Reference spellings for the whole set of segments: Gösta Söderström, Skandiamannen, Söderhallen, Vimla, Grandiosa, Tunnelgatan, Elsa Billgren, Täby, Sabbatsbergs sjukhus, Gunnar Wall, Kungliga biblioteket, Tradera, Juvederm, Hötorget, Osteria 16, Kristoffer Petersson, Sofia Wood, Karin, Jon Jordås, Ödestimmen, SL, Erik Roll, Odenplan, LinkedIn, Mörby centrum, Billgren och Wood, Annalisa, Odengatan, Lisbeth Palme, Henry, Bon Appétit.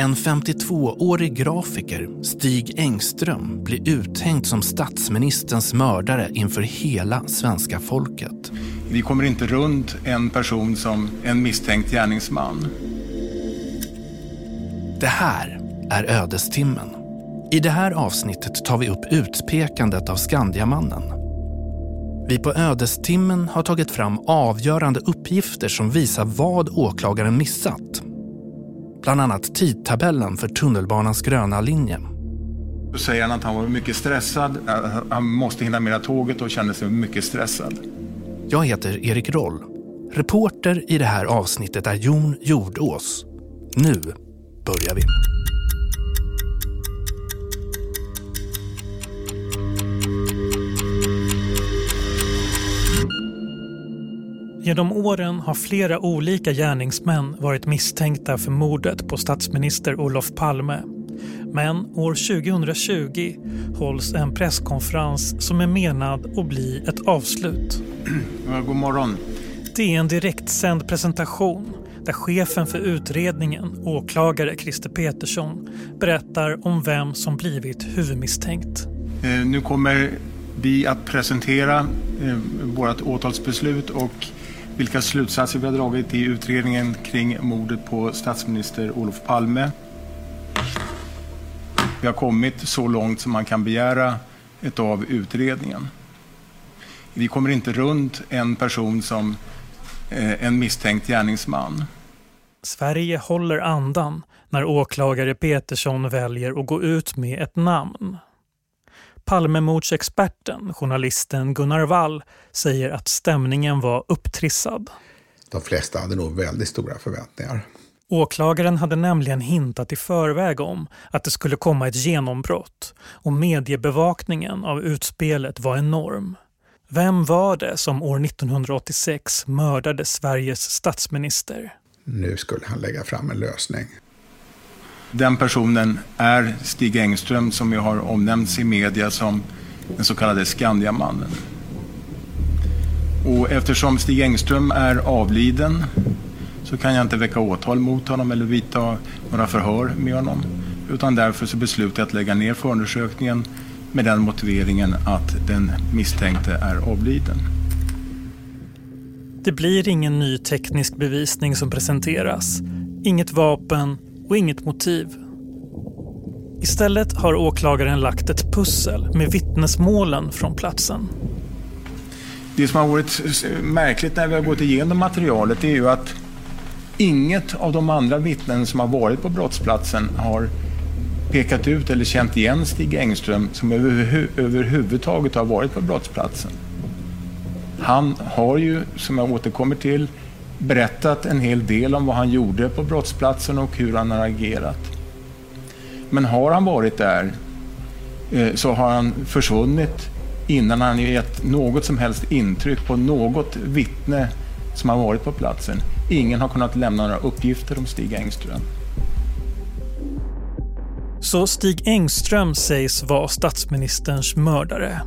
En 52-årig grafiker, Stig Engström, blir uthängd som statsministerns mördare inför hela svenska folket. Vi kommer inte runt en person som en misstänkt gärningsman. Det här är Ödestimmen. I det här avsnittet tar vi upp utpekandet av Skandiamannen. Vi på Ödestimmen har tagit fram avgörande uppgifter som visar vad åklagaren missat. Bland annat tidtabellen för tunnelbanans gröna linje. Då säger han att han var mycket stressad. Han måste hinna med tåget och kände sig mycket stressad. Jag heter Erik Roll. Reporter i det här avsnittet är Jon Jordås. Nu börjar vi. Genom åren har flera olika gärningsmän varit misstänkta för mordet på statsminister Olof Palme. Men år 2020 hålls en presskonferens som är menad att bli ett avslut. God morgon. Det är en direktsänd presentation där chefen för utredningen, åklagare Kristoffer Petersson, berättar om vem som blivit huvudmisstänkt. Nu kommer vi att presentera vårt åtalsbeslut och vilka slutsatser vi har dragit i utredningen kring mordet på statsminister Olof Palme. Vi har kommit så långt som man kan begära av utredningen. Vi kommer inte runt en person som en misstänkt gärningsman. Sverige håller andan när åklagare Petersson väljer att gå ut med ett namn. Palmemordsexperten, journalisten Gunnar Wall, säger att stämningen var upptrissad. De flesta hade nog väldigt stora förväntningar. Åklagaren hade nämligen hintat i förväg om att det skulle komma ett genombrott och mediebevakningen av utspelet var enorm. Vem var det som år 1986 mördade Sveriges statsminister? Nu skulle han lägga fram en lösning. Den personen är Stig Engström, som ju har omnämnts i media som den så kallade Skandiamannen. Och eftersom Stig Engström är avliden så kan jag inte väcka åtal mot honom eller vidta några förhör med honom. Utan därför så beslutade jag att lägga ner förundersökningen med den motiveringen att den misstänkte är avliden. Det blir ingen ny teknisk bevisning som presenteras. Inget vapen och inget motiv. Istället har åklagaren lagt ett pussel med vittnesmålen från platsen. Det som har varit märkligt när vi har gått igenom materialet är ju att inget av de andra vittnen som har varit på brottsplatsen har pekat ut eller känt igen Stig Engström, som överhuvudtaget har varit på brottsplatsen. Han har ju, som jag återkommer till, berättat en hel del om vad han gjorde på brottsplatsen och hur han har agerat. Men har han varit där så har han försvunnit innan han gett något som helst intryck på något vittne som har varit på platsen. Ingen har kunnat lämna några uppgifter om Stig Engström. Så Stig Engström sägs vara statsministerns mördare.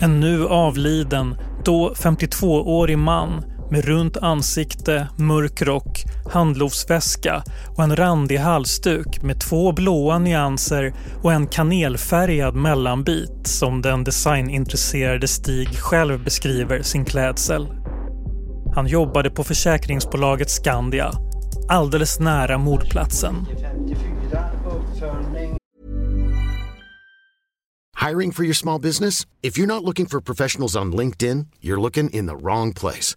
En nu avliden, då 52-årig man med runt ansikte, mörk rock, handlovsväska och en randig halsduk med två blåa nyanser och en kanelfärgad mellanbit, som den designintresserade Stig själv beskriver sin klädsel. Han jobbade på försäkringsbolaget Skandia, alldeles nära mordplatsen. Hiring for your small business? If you're not looking for professionals on LinkedIn, you're looking in the wrong place.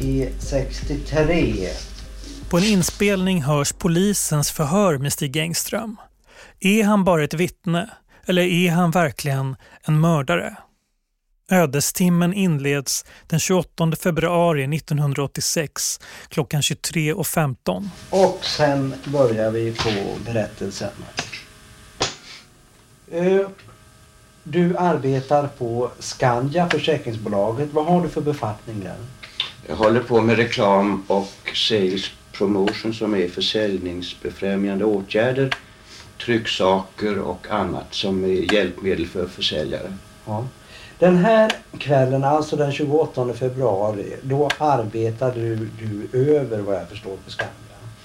i 63. På en inspelning hörs polisens förhör med Stig Engström. Är han bara ett vittne eller är han verkligen en mördare? Ödestimmen inleds den 28 februari 1986 klockan 23:15. Och sen börjar vi på berättelsen. Du arbetar på Skandia, försäkringsbolaget. Vad har du för befattning där? Jag håller på med reklam och sales promotion, som är försäljningsbefrämjande åtgärder, trycksaker och annat som är hjälpmedel för försäljare. Ja. Den här kvällen, alltså den 28 februari, då arbetade du över, vad jag förstår, på Skandia.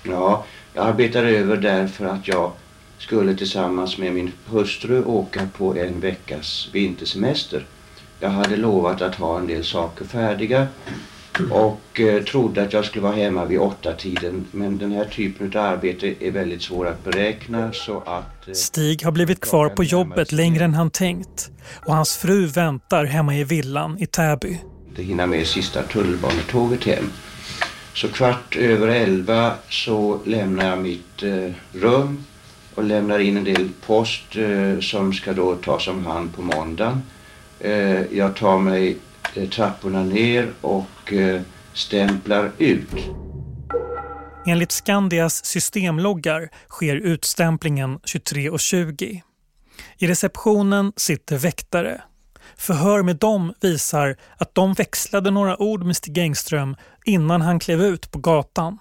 Ja, jag arbetade över därför att jag skulle tillsammans med min hustru åka på en veckas vintersemester. Jag hade lovat att ha en del saker färdiga och trodde att jag skulle vara hemma vid 8-tiden. Men den här typen av arbete är väldigt svår att beräkna, så att... Stig har blivit kvar på jobbet längre än han tänkt. Och hans fru väntar hemma i villan i Täby. Det hinner med sista tunnelbanetåget hem. Så 11:15 så lämnar jag mitt rum och lämnar in en del post som ska då tas om hand på måndagen. Jag tar mig trapporna ner och stämplar ut. Enligt Skandias systemloggar sker utstämplingen 23:20. I receptionen sitter väktare. Förhör med dem visar att de växlade några ord med Stig Engström innan han klev ut på gatan.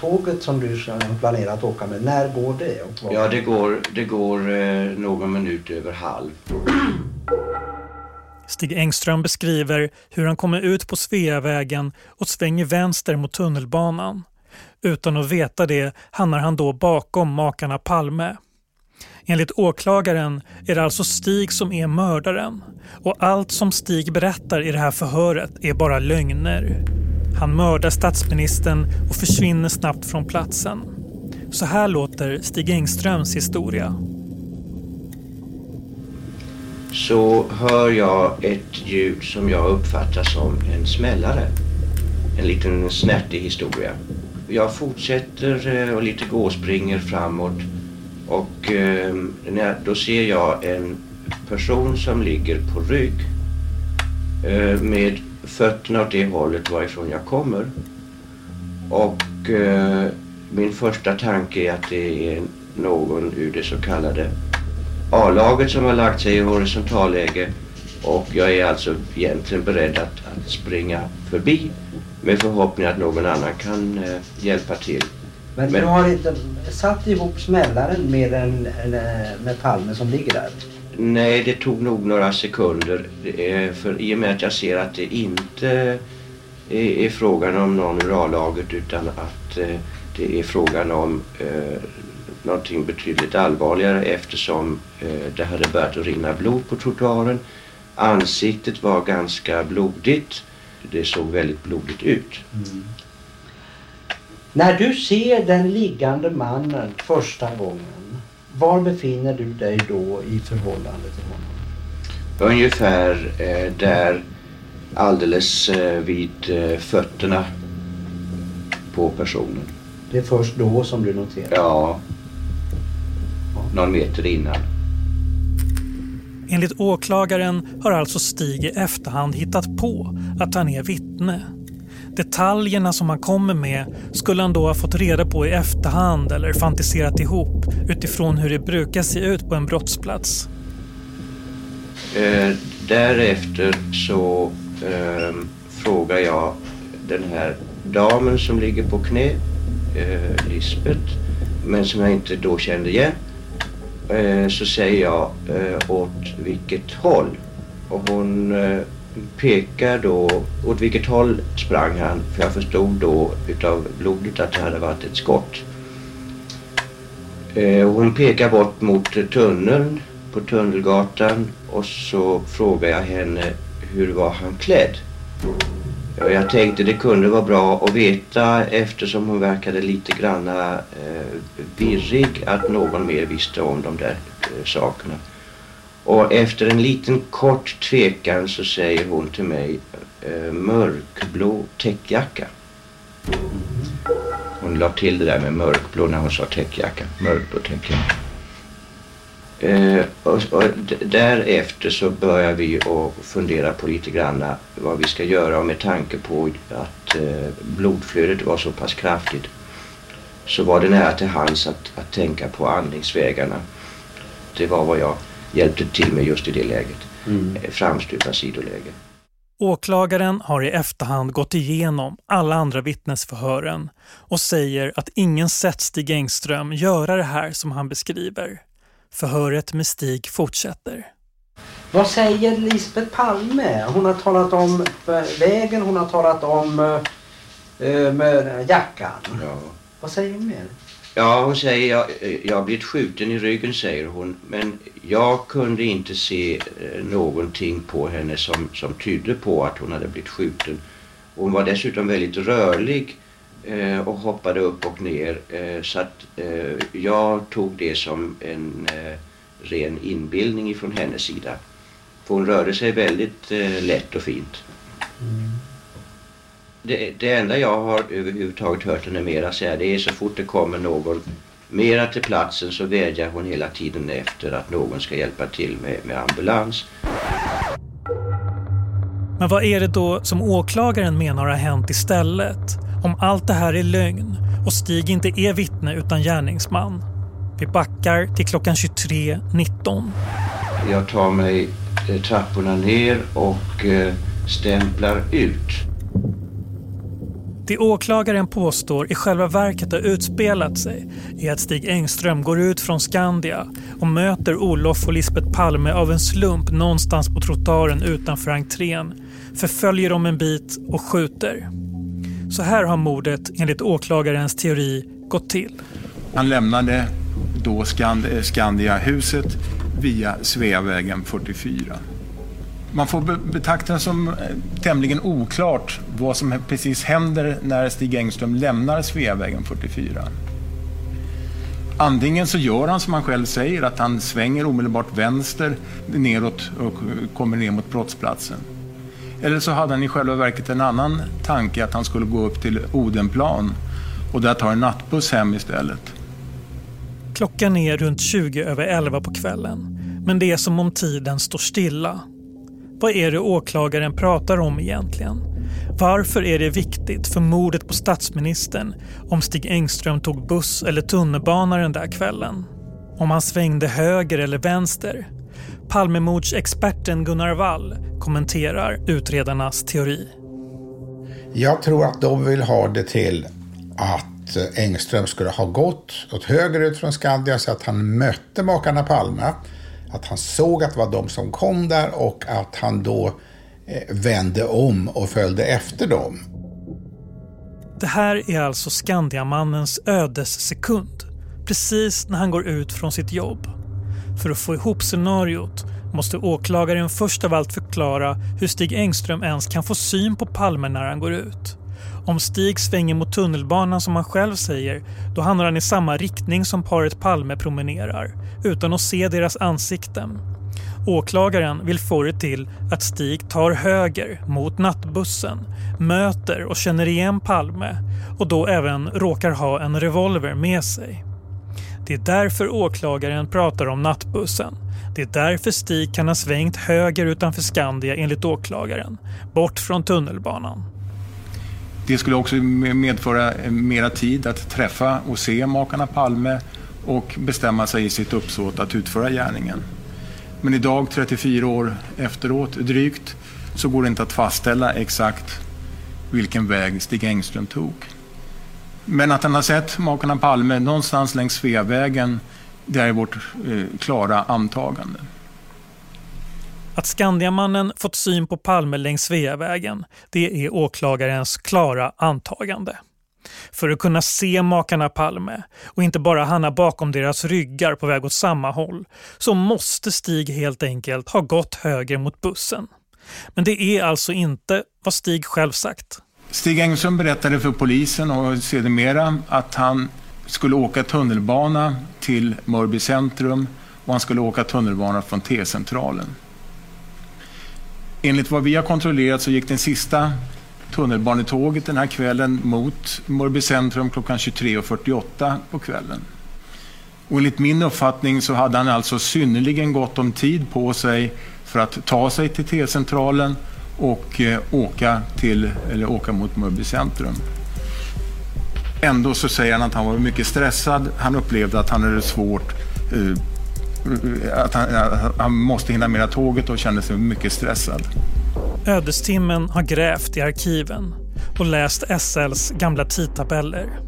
Tåget som du planerat att åka med, när går det? Ja, det går någon minut över halv. Stig Engström beskriver hur han kommer ut på Sveavägen och svänger vänster mot tunnelbanan. Utan att veta det hamnar han då bakom makarna Palme. Enligt åklagaren är det alltså Stig som är mördaren. Och allt som Stig berättar i det här förhöret är bara lögner. Han mördar statsministern och försvinner snabbt från platsen. Så här låter Stig Engströms historia. Så hör jag ett ljud som jag uppfattar som en smällare. En liten snärtig historia. Jag fortsätter och lite gåspringer framåt. Och då ser jag en person som ligger på rygg med fötterna åt det hållet varifrån jag kommer. Och min första tanke är att det är någon ur det så kallade A-laget som har lagt sig i horisontalläge. Och jag är alltså egentligen beredd att springa förbi med förhoppning att någon annan kan hjälpa till. Men du har inte satt ihop smällaren med Palme som ligger där? Nej, det tog nog några sekunder. För i och med att jag ser att det inte är frågan om någon ur A-laget, utan att det är frågan om någonting betydligt allvarligare, eftersom det hade börjat rinna blod på trottoaren. Ansiktet var ganska blodigt. Det såg väldigt blodigt ut. Mm. När du ser den liggande mannen första gången, var befinner du dig då i förhållande till honom? Ungefär där alldeles vid fötterna på personen. Det är först då som du noterar? Ja, någon meter innan. Enligt åklagaren har alltså Stig i efterhand hittat på att han är vittne. Detaljerna som han kommer med skulle han då ha fått reda på i efterhand eller fantiserat ihop utifrån hur det brukar se ut på en brottsplats. Därefter så frågar jag den här damen som ligger på knä, Lisbeth, men som jag inte då kände igen. Så säger jag åt vilket håll, och hon pekar då åt vilket håll sprang han, för jag förstod då utav blodet att det hade varit ett skott. Hon pekar bort mot tunneln på Tunnelgatan, och så frågar jag henne hur var han klädd. Jag tänkte det kunde vara bra att veta, eftersom hon verkade lite granna virrig, att någon mer visste om de där sakerna. Och efter en liten kort tvekan så säger hon till mig mörkblå täckjacka. Hon la till det där med mörkblå när hon sa täckjacka. Mörkblå täckjacka. Och därefter så börjar vi att fundera på lite grann vad vi ska göra, och med tanke på att blodflödet var så pass kraftigt så var det nära till hands att tänka på andningsvägarna. Det var vad jag hjälpte till med just i det läget, framstupa sidoläge. Åklagaren har i efterhand gått igenom alla andra vittnesförhören och säger att ingen sett Stig Engström göra det här som han beskriver. Förhöret med Stig fortsätter. Vad säger Lisbeth Palme? Hon har talat om vägen, hon har talat om jackan. Ja. Vad säger hon mer? Ja, hon säger jag blivit skjuten i ryggen, säger hon. Men jag kunde inte se någonting på henne som tydde på att hon hade blivit skjuten. Hon var dessutom väldigt rörlig och hoppade upp och ner, så att jag tog det som en ren inbildning ifrån hennes sida. För hon rörde sig väldigt lätt och fint. Det enda jag har överhuvudtaget hört henne mera säga, det är så fort det kommer någon mera till platsen så vädjar hon hela tiden efter att någon ska hjälpa till med ambulans. Men vad är det då som åklagaren menar har hänt istället? Om allt det här är lögn och Stig inte är vittne utan gärningsman. Vi backar till klockan 23.19. Jag tar mig trapporna ner och stämplar ut. Det åklagaren påstår i själva verket har utspelat sig är att Stig Engström går ut från Skandia och möter Olof och Lisbeth Palme av en slump någonstans på trottoaren utanför entrén, förföljer dem en bit och skjuter. Så här har mordet enligt åklagarens teori gått till. Han lämnade då Skandiahuset via Sveavägen 44. Man får betrakta det som tämligen oklart vad som precis händer när Stig Engström lämnar Sveavägen 44. Antingen så gör han som han själv säger, att han svänger omedelbart vänster neråt och kommer ner mot brottsplatsen. Eller så hade han i själva verket en annan tanke, att han skulle gå upp till Odenplan och där tar en nattbuss hem istället. Klockan är runt 20 över 11 på kvällen, men det är som om tiden står stilla. Vad är det åklagaren pratar om egentligen? Varför är det viktigt för mordet på statsministern om Stig Engström tog buss eller tunnelbana den där kvällen? Om han svängde höger eller vänster? Palmemordsexperten Gunnar Wall kommenterar utredarnas teori. Jag tror att de vill ha det till att Engström skulle ha gått åt höger ut från Skandia så att han mötte makarna Palme. Att han såg att det var de som kom där och att han då vände om och följde efter dem. Det här är alltså Skandiamannens ödessekund, precis när han går ut från sitt jobb. För att få ihop scenariot måste åklagaren först av allt förklara hur Stig Engström ens kan få syn på Palme när han går ut. Om Stig svänger mot tunnelbanan som han själv säger, då hamnar han i samma riktning som paret Palme promenerar, utan att se deras ansikten. Åklagaren vill få det till att Stig tar höger mot nattbussen, möter och känner igen Palme och då även råkar ha en revolver med sig. Det är därför åklagaren pratar om nattbussen. Det är därför Stig kan ha svängt höger utanför Skandia enligt åklagaren, bort från tunnelbanan. Det skulle också medföra mera tid att träffa och se makarna Palme och bestämma sig i sitt uppsåt att utföra gärningen. Men idag, 34 år efteråt drygt, så går det inte att fastställa exakt vilken väg Stig Engström tog. Men att han har sett makarna Palme någonstans längs Sveavägen, det är vårt klara antagande. Att Skandiamannen fått syn på Palme längs Sveavägen, det är åklagarens klara antagande. För att kunna se makarna Palme och inte bara hamna bakom deras ryggar på väg åt samma håll, så måste Stig helt enkelt ha gått höger mot bussen. Men det är alltså inte vad Stig själv sagt. Stig Engström berättade för polisen och sedermera att han skulle åka tunnelbana till Mörby centrum och han skulle åka tunnelbana från T-centralen. Enligt vad vi har kontrollerat så gick den sista tunnelbanetåget den här kvällen mot Mörby centrum klockan 23:48 på kvällen. Och enligt min uppfattning så hade han alltså synnerligen gott om tid på sig för att ta sig till T-centralen och åka mot Mörby centrum. Ändå så säger han att han var mycket stressad. Han upplevde att han hade svårt, att han måste hinna med tåget och kände sig mycket stressad. Ödestimmen har grävt i arkiven och läst SLs gamla tidtabeller.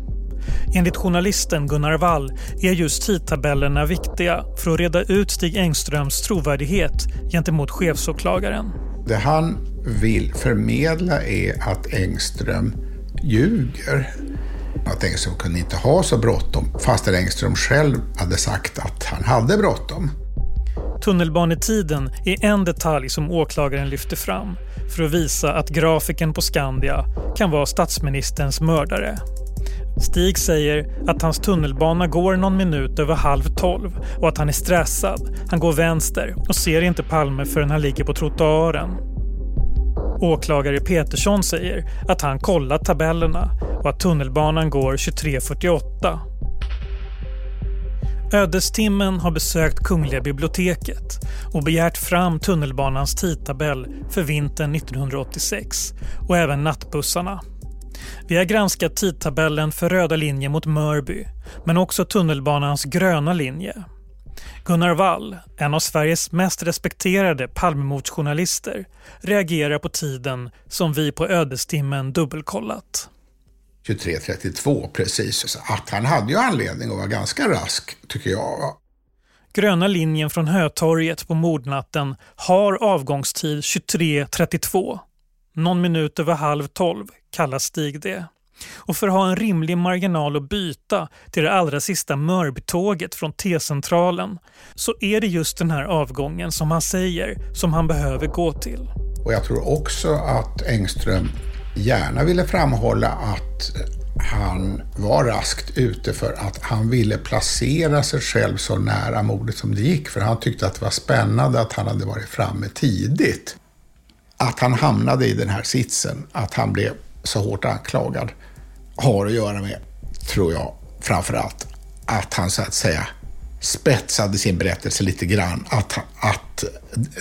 Enligt journalisten Gunnar Wall är just tidtabellerna viktiga för att reda ut Stig Engströms trovärdighet gentemot chefsåklagaren. Det han vill förmedla är att Engström ljuger. Att Engström kunde inte ha så bråttom, fast Engström själv hade sagt att han hade bråttom. Tunnelbanetiden är en detalj som åklagaren lyfter fram för att visa att grafiken på Skandia kan vara statsministerns mördare. Stig säger att hans tunnelbana går någon minut över 11:30 och att han är stressad. Han går vänster och ser inte Palme förrän han ligger på trottoaren. Åklagare Petersson säger att han kollat tabellerna och att tunnelbanan går 23:48. Ödestimmen har besökt Kungliga biblioteket och begärt fram tunnelbanans tidtabell för vintern 1986 och även nattbussarna. Vi har granskat tidtabellen för röda linjer mot Mörby, men också tunnelbanans gröna linje. Gunnar Wall, en av Sveriges mest respekterade palmemordsjournalister, reagerar på tiden som vi på Ödestimmen dubbelkollat. 23:32 precis, så att han hade ju anledning att vara ganska rask, tycker jag. Gröna linjen från Hötorget på mordnatten har avgångstid 23:32. Någon minut över 11:30 kallar Stig det. Och för att ha en rimlig marginal att byta till det allra sista Mörbytåget från T-centralen så är det just den här avgången som han säger som han behöver gå till. Och jag tror också att Engström gärna ville framhålla att han var raskt ute för att han ville placera sig själv så nära mordet som det gick, för han tyckte att det var spännande att han hade varit framme tidigt. Att han hamnade i den här sitsen, att han blev så hårt anklagad, har att göra med, tror jag, framförallt att han så att säga spetsade sin berättelse lite grann, att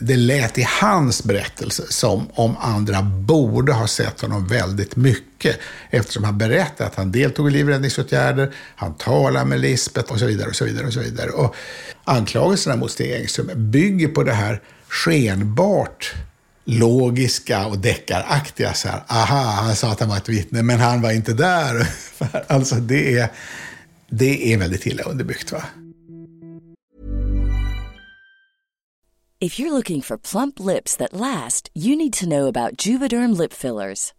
det lät i hans berättelse som om andra borde ha sett honom väldigt mycket, eftersom han berättade att han deltog i livräddningsåtgärder, han talade med Lisbeth och så vidare och så vidare och så vidare. Och anklagelserna mot Stig Engström bygger på det här skenbart logiska och deckaraktiga, så här, han sa att han var ett vittne men han var inte där. Alltså det är väldigt illa underbyggt, va? If you're looking for plump lips that last, you need to know about Juvederm lip fillers.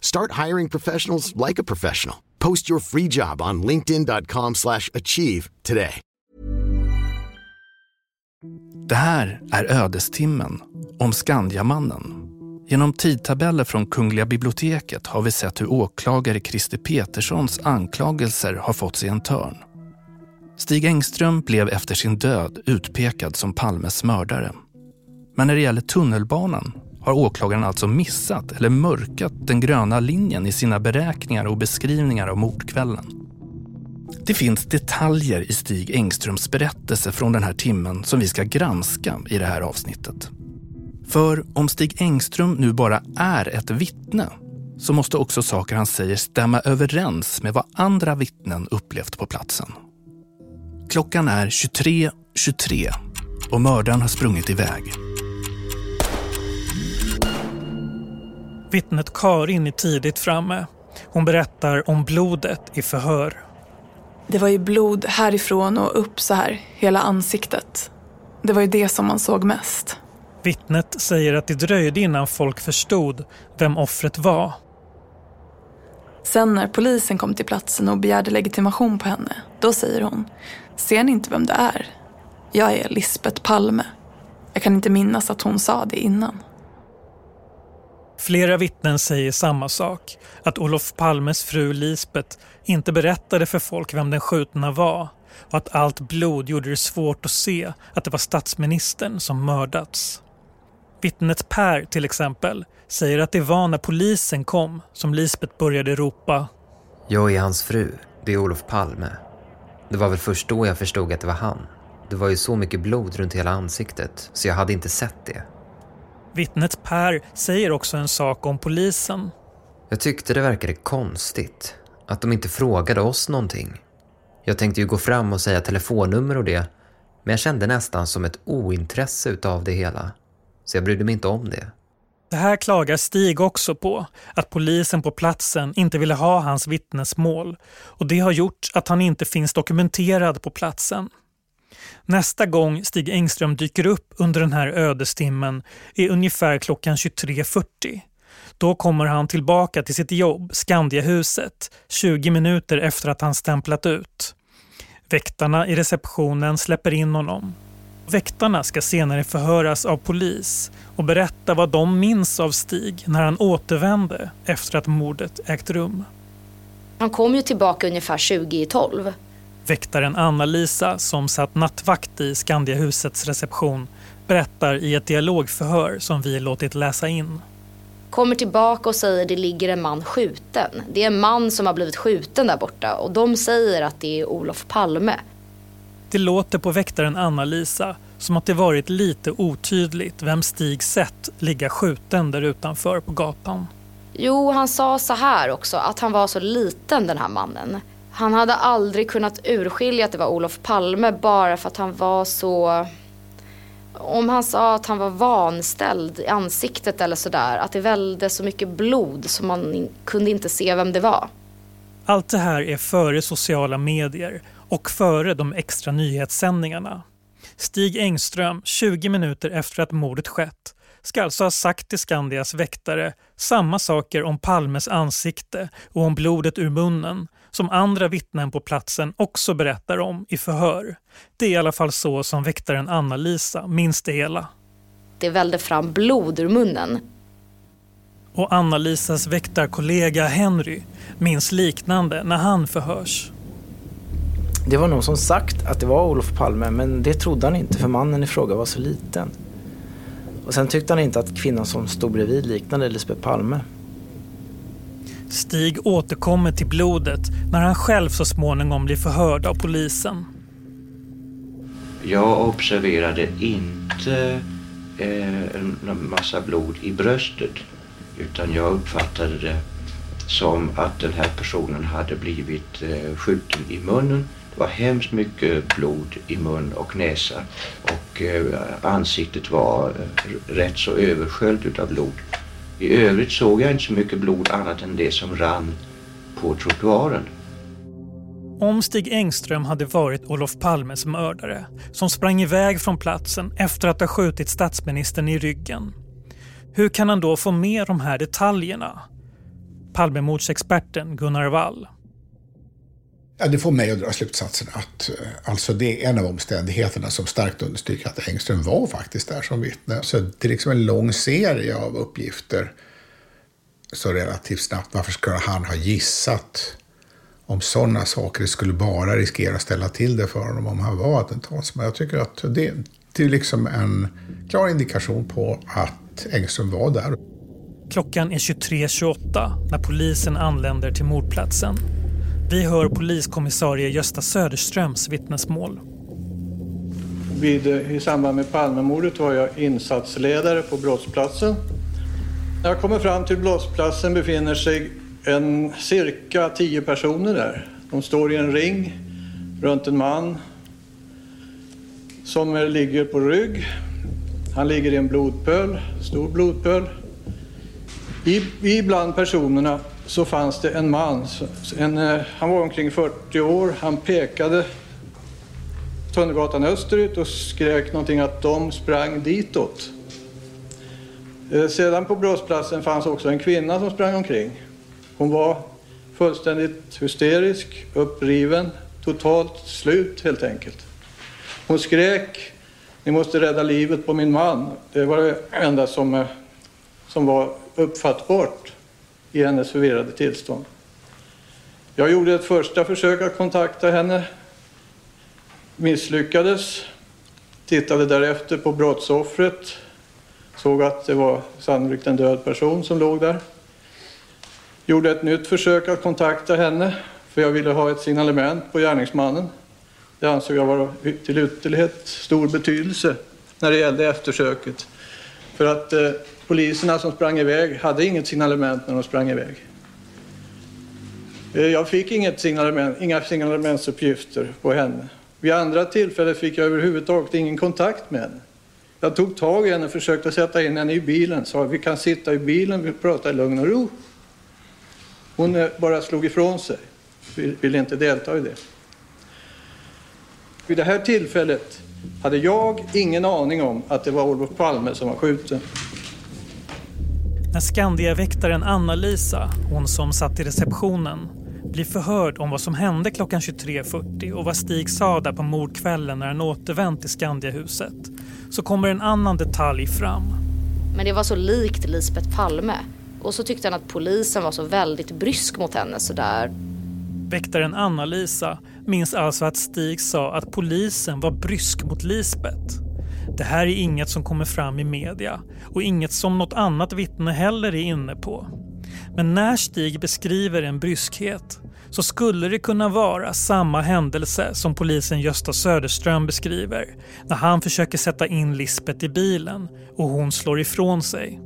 Start hiring professionals like a professional. Post your free job on linkedin.com/achieve today. Det här är Ödestimmen om Skandiamannen. Genom tidtabeller från Kungliga biblioteket har vi sett hur åklagare Kristoffer Peterssons anklagelser har fått sig en törn. Stig Engström blev efter sin död utpekad som Palmes mördare. Men när det gäller tunnelbanan har åklagaren alltså missat eller mörkat den gröna linjen i sina beräkningar och beskrivningar av mordkvällen. Det finns detaljer i Stig Engströms berättelse från den här timmen som vi ska granska i det här avsnittet. För om Stig Engström nu bara är ett vittne så måste också saker han säger stämma överens med vad andra vittnen upplevt på platsen. Klockan är 23:23 och mördaren har sprungit iväg. Vittnet Karin är tidigt framme. Hon berättar om blodet i förhör. Det var ju blod härifrån och upp så här, hela ansiktet. Det var ju det som man såg mest. Vittnet säger att det dröjde innan folk förstod vem offret var. Sen när polisen kom till platsen och begärde legitimation på henne, då säger hon: "Ser ni inte vem det är? Jag är Lisbeth Palme. Jag kan inte minnas att hon sa det innan." Flera vittnen säger samma sak, att Olof Palmes fru Lisbeth inte berättade för folk vem den skjutna var och att allt blod gjorde det svårt att se att det var statsministern som mördats. Vittnet Per till exempel säger att det var när polisen kom som Lisbeth började ropa: "Jag är hans fru, det är Olof Palme. Det var väl först då jag förstod att det var han. Det var ju så mycket blod runt hela ansiktet så jag hade inte sett det." Vittnet Per säger också en sak om polisen. "Jag tyckte det verkade konstigt att de inte frågade oss någonting. Jag tänkte ju gå fram och säga telefonnummer och det, men jag kände nästan som ett ointresse utav det hela. Så jag brydde mig inte om det." Det här klagar Stig också på, att polisen på platsen inte ville ha hans vittnesmål, och det har gjort att han inte finns dokumenterad på platsen. Nästa gång Stig Engström dyker upp under den här ödestimmen är ungefär klockan 23:40. Då kommer han tillbaka till sitt jobb, Skandiahuset, 20 minuter efter att han stämplat ut. Väktarna i receptionen släpper in honom. Väktarna ska senare förhöras av polis och berätta vad de minns av Stig när han återvände efter att mordet ägt rum. Han kom ju tillbaka ungefär 20:12. Väktaren Annalisa, som satt nattvakt i Skandiahusets reception, berättar i ett dialogförhör som vi låtit läsa in. "Kommer tillbaka och säger att det ligger en man skjuten. Det är en man som har blivit skjuten där borta och de säger att det är Olof Palme." Det låter på väktaren Annalisa som att det varit lite otydligt vem Stig sett ligga skjuten där utanför på gatan. "Jo, han sa så här också, att han var så liten den här mannen. Han hade aldrig kunnat urskilja att det var Olof Palme bara för att han var så... Om han sa att han var vanställd i ansiktet eller sådär, att det vällde så mycket blod som man kunde inte se vem det var." Allt det här är före sociala medier och före de extra nyhetssändningarna. Stig Engström, 20 minuter efter att mordet skett, ska alltså ha sagt till Skandias väktare samma saker om Palmes ansikte och om blodet ur munnen som andra vittnen på platsen också berättar om i förhör. Det är i alla fall så som väktaren Annalisa minns det hela. "Det vällde fram blod ur munnen." Och Annalisas väktarkollega Henry minns liknande när han förhörs. "Det var någon som sagt att det var Olof Palme, men det trodde han inte för mannen i fråga var så liten. Och sen tyckte han inte att kvinnan som stod bredvid liknade Lisbeth Palme." Stig återkommer till blodet när han själv så småningom blir förhörd av polisen. "Jag observerade inte en massa blod i bröstet, utan jag uppfattade det som att den här personen hade blivit skjuten i munnen. Det var hemskt mycket blod i mun och näsa och ansiktet var rätt så översköljt utav blod. I övrigt såg jag inte så mycket blod annat än det som rann på trottoaren." Om Stig Engström hade varit Olof Palmes mördare som sprang iväg från platsen efter att ha skjutit statsministern i ryggen, hur kan han då få med de här detaljerna? Palmemordsexperten Gunnar Wall. Ja, det får mig att dra slutsatsen att alltså det är en av omständigheterna som starkt understryker att Engström var faktiskt där som vittne. Så det är liksom en lång serie av uppgifter så relativt snabbt. Varför skulle han ha gissat om sådana saker? Det skulle bara riskera att ställa till det för honom om han var attentatsman. Jag tycker att det är liksom en klar indikation på att Engström var där. Klockan är 23:28 när polisen anländer till mordplatsen. Vi hör poliskommissarie Gösta Söderströms vittnesmål. I samband med Palmemordet var jag insatsledare på brottsplatsen. När jag kommer fram till brottsplatsen befinner sig cirka 10 personer där. De står i en ring runt en man som ligger på rygg. Han ligger i en blodpöl, stor blodpöl. Ibland personerna så fanns det en man. Han var omkring 40 år. Han pekade Tunnelgatan österut och skrek någonting att de sprang ditåt. Sedan på brottsplatsen fanns också en kvinna som sprang omkring. Hon var fullständigt hysterisk, uppriven, totalt slut helt enkelt. Hon skrek, ni måste rädda livet på min man. Det var det enda som var uppfattbart i hennes förvirrade tillstånd. Jag gjorde ett första försök att kontakta henne. Misslyckades. Tittade därefter på brottsoffret. Såg att det var sannolikt en död person som låg där. Gjorde ett nytt försök att kontakta henne. För jag ville ha ett signalement på gärningsmannen. Det ansåg jag vara till ytterlighet stor betydelse när det gällde eftersöket. För att poliserna som sprang iväg hade inget signalement när de sprang iväg. Jag fick inga signalementsuppgifter på henne. Vid andra tillfällen fick jag överhuvudtaget ingen kontakt med henne. Jag tog tag i henne och försökte sätta in henne i bilen. Sa vi kan sitta i bilen, vi pratar i lugn och ro. Hon bara slog ifrån sig. Ville inte delta i det. Vid det här tillfället hade jag ingen aning om att det var Olof Palme som var skjuten. När Skandiaväktaren Annalisa, hon som satt i receptionen, blir förhörd om vad som hände klockan 23:40 och vad Stig sa där på mordkvällen när han återvänt till Skandiahuset, så kommer en annan detalj fram. Men det var så likt Lisbeth Palme. Och så tyckte han att polisen var så väldigt brysk mot henne sådär. Väktaren Annalisa minns alltså att Stig sa att polisen var brysk mot Lisbeth. Det här är inget som kommer fram i media och inget som något annat vittne heller är inne på. Men när Stig beskriver en bryskhet så skulle det kunna vara samma händelse som polisen Gösta Söderström beskriver när han försöker sätta in Lisbeth i bilen och hon slår ifrån sig.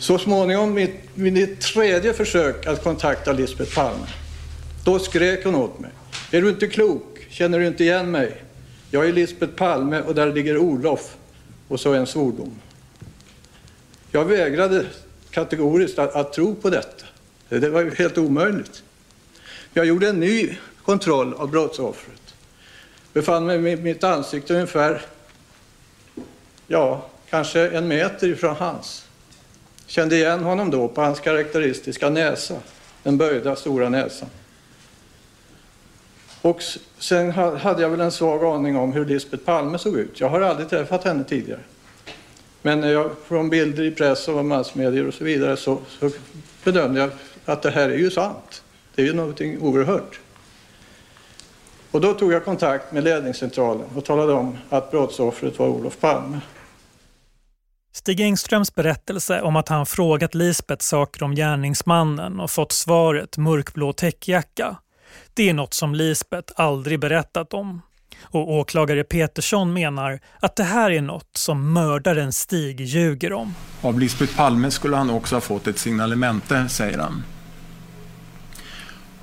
Så småningom vid mitt tredje försök att kontakta Lisbeth Palme, då skrek hon åt mig. Är du inte klok? Känner du inte igen mig? Jag är Lisbeth Palme och där ligger Olof och så en svordom. Jag vägrade kategoriskt att tro på detta. Det var ju helt omöjligt. Jag gjorde en ny kontroll av brottsoffret. Befann mig med mitt ansikte ungefär, kanske en meter ifrån hans. Kände igen honom då på hans karaktäristiska näsa, den böjda stora näsan. Och sen hade jag väl en svag aning om hur Lisbeth Palme såg ut. Jag har aldrig träffat henne tidigare. Men från bilder i press och massmedier och så vidare så bedömde jag att det här är ju sant. Det är ju någonting oerhört. Och då tog jag kontakt med ledningscentralen och talade om att brottsoffret var Olof Palme. Stig Engströms berättelse om att han frågat Lisbeth saker om gärningsmannen och fått svaret mörkblå täckjacka. Det är något som Lisbeth aldrig berättat om. Och åklagare Petersson menar att det här är något som mördaren Stig ljuger om. Av Lisbeth Palme skulle han också ha fått ett signalemente, säger han.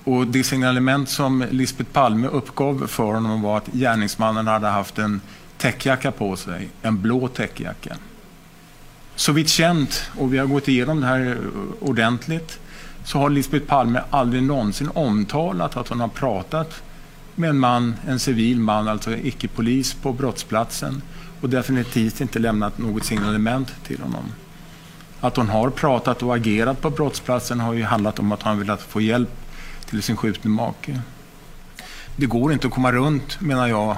Och det signalement som Lisbeth Palme uppgav för honom var att gärningsmannen hade haft en täckjacka på sig, en blå täckjacka. Så vitt känt, och vi har gått igenom det här ordentligt, så har Lisbeth Palme aldrig någonsin omtalat att hon har pratat med en civil man, alltså icke-polis, på brottsplatsen och definitivt inte lämnat något signalement till honom. Att hon har pratat och agerat på brottsplatsen har ju handlat om att han ville få hjälp till sin skjutne make. Det går inte att komma runt, menar jag,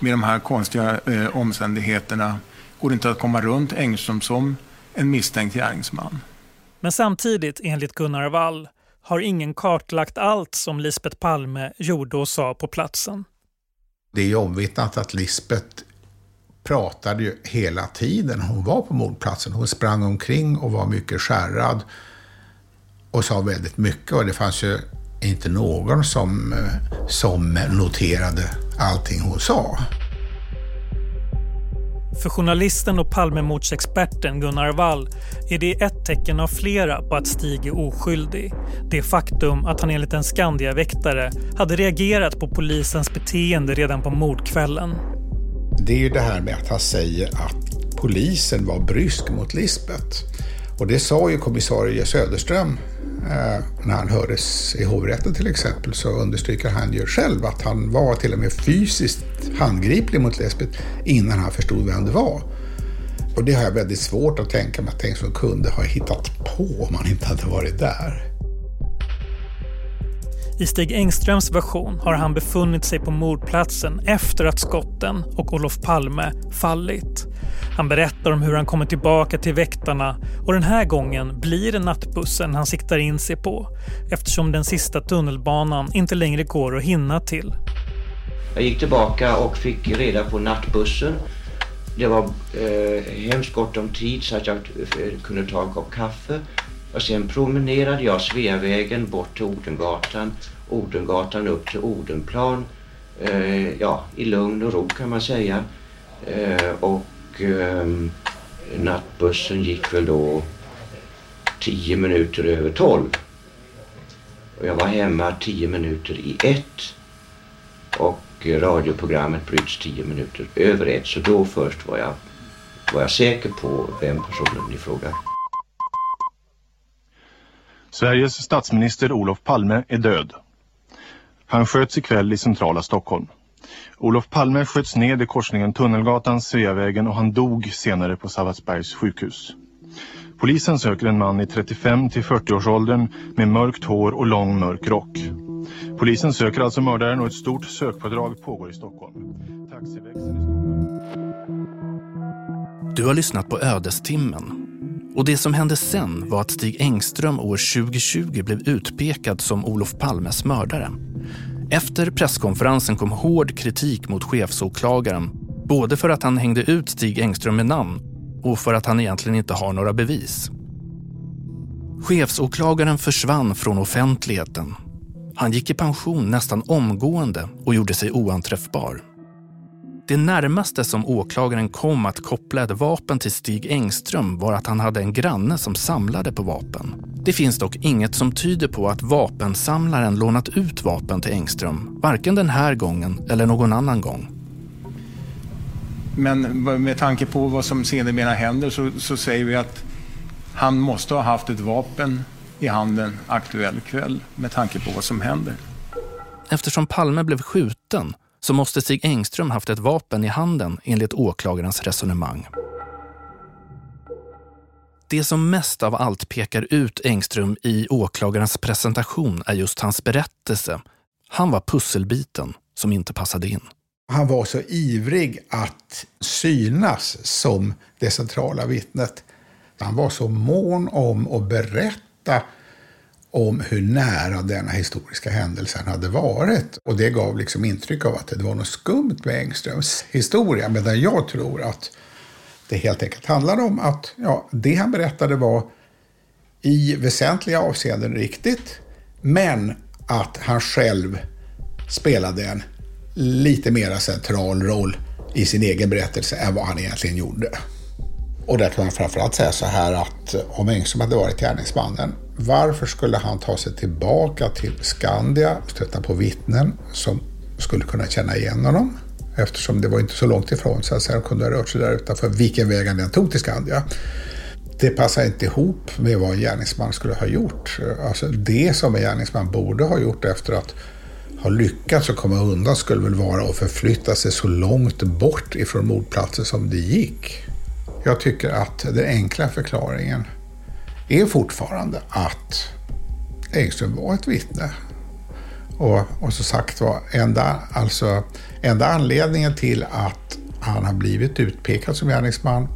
med de här konstiga omständigheterna. Går det inte att komma runt Engström som en misstänkt gärningsman. Men samtidigt, enligt Gunnar Wall, har ingen kartlagt allt som Lisbeth Palme gjorde och sa på platsen. Det är ju omvittnat att Lisbeth pratade ju hela tiden. Hon var på mordplatsen. Hon sprang omkring och var mycket skärrad och sa väldigt mycket. Och det fanns ju inte någon som noterade allting hon sa. För journalisten och Palmemordsexperten Gunnar Wall är det ett tecken av flera på att Stig är oskyldig. Det faktum att han enligt en Skandiaväktare hade reagerat på polisens beteende redan på mordkvällen. Det är ju det här med att han säger att polisen var brysk mot Lisbeth. Och det sa ju kommissarie Söderström när han hördes i hovrätten till exempel, så understryker han ju själv att han var till och med fysiskt handgriplig mot Lisbeth innan han förstod vem det var. Och det har jag väldigt svårt att tänka mig att Engström kunde ha hittat på om han inte hade varit där. I Stig Engströms version har han befunnit sig på mordplatsen efter att skotten och Olof Palme fallit. Han berättar om hur han kommer tillbaka till väktarna och den här gången blir det nattbussen han siktar in sig på eftersom den sista tunnelbanan inte längre går att hinna till. Jag gick tillbaka och fick reda på nattbussen. Det var hemskt gott om tid så att jag kunde ta en kopp kaffe. Och sen promenerade jag Sveavägen bort till Odengatan, Odengatan upp till Odenplan, i lugn och ro kan man säga. Nattbussen gick väl då 10 minuter över 12. Och jag var hemma 10 minuter i 1. Och radioprogrammet bryts 10 minuter över 1. Så då först var jag säker på vem personen ifråga. Sveriges statsminister Olof Palme är död. Han sköts ikväll i centrala Stockholm. Olof Palme sköts ned i korsningen Tunnelgatan, Sveavägen och han dog senare på Sabbatsbergs sjukhus. Polisen söker en man i 35-40-årsåldern med mörkt hår och lång mörk rock. Polisen söker alltså mördaren och ett stort sökpådrag pågår i Stockholm. Taxiväxeln i Stockholm. Du har lyssnat på Ödestimmen. Och det som hände sen var att Stig Engström år 2020 blev utpekad som Olof Palmes mördare. Efter presskonferensen kom hård kritik mot chefsåklagaren, både för att han hängde ut Stig Engström med namn och för att han egentligen inte har några bevis. Chefsåklagaren försvann från offentligheten. Han gick i pension nästan omgående och gjorde sig oanträffbar. Det närmaste som åklagaren kom att koppla ett vapen till Stig Engström var att han hade en granne som samlade på vapen. Det finns dock inget som tyder på att vapensamlaren lånat ut vapen till Engström, varken den här gången eller någon annan gång. Men med tanke på vad som sedermera händer så säger vi att han måste ha haft ett vapen i handen aktuell kväll med tanke på vad som händer. Eftersom Palme blev skjuten så måste Stig Engström haft ett vapen i handen enligt åklagarens resonemang. Det som mest av allt pekar ut Engström i åklagarens presentation är just hans berättelse. Han var pusselbiten som inte passade in. Han var så ivrig att synas som det centrala vittnet. Han var så mån om att berätta om hur nära denna historiska händelsen hade varit. Och det gav liksom intryck av att det var något skumt med Engströms historia. Medan jag tror att det helt enkelt handlade om att det han berättade var i väsentliga avseenden riktigt. Men att han själv spelade en lite mer central roll i sin egen berättelse än vad han egentligen gjorde. Och där kan man framförallt säga så här att om Engström hade varit gärningsmannen, varför skulle han ta sig tillbaka till Skandia och stötta på vittnen som skulle kunna känna igen honom? Eftersom det var inte så långt ifrån så att han kunde ha rört sig där utanför vilken väg han tog till Skandia. Det passar inte ihop med vad en gärningsman skulle ha gjort. Alltså det som en gärningsman borde ha gjort efter att ha lyckats att komma undan skulle väl vara att förflytta sig så långt bort ifrån mordplatsen som det gick. Jag tycker att den enkla förklaringen är fortfarande att Engström var ett vittne. Och så sagt var enda anledningen till att han har blivit utpekad som gärningsman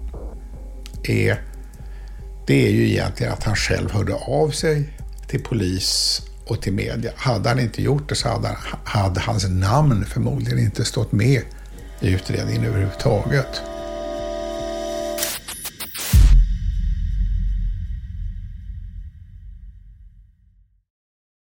det är ju egentligen att han själv hörde av sig till polis och till media. Hade han inte gjort det så hade hans namn förmodligen inte stått med i utredningen överhuvudtaget.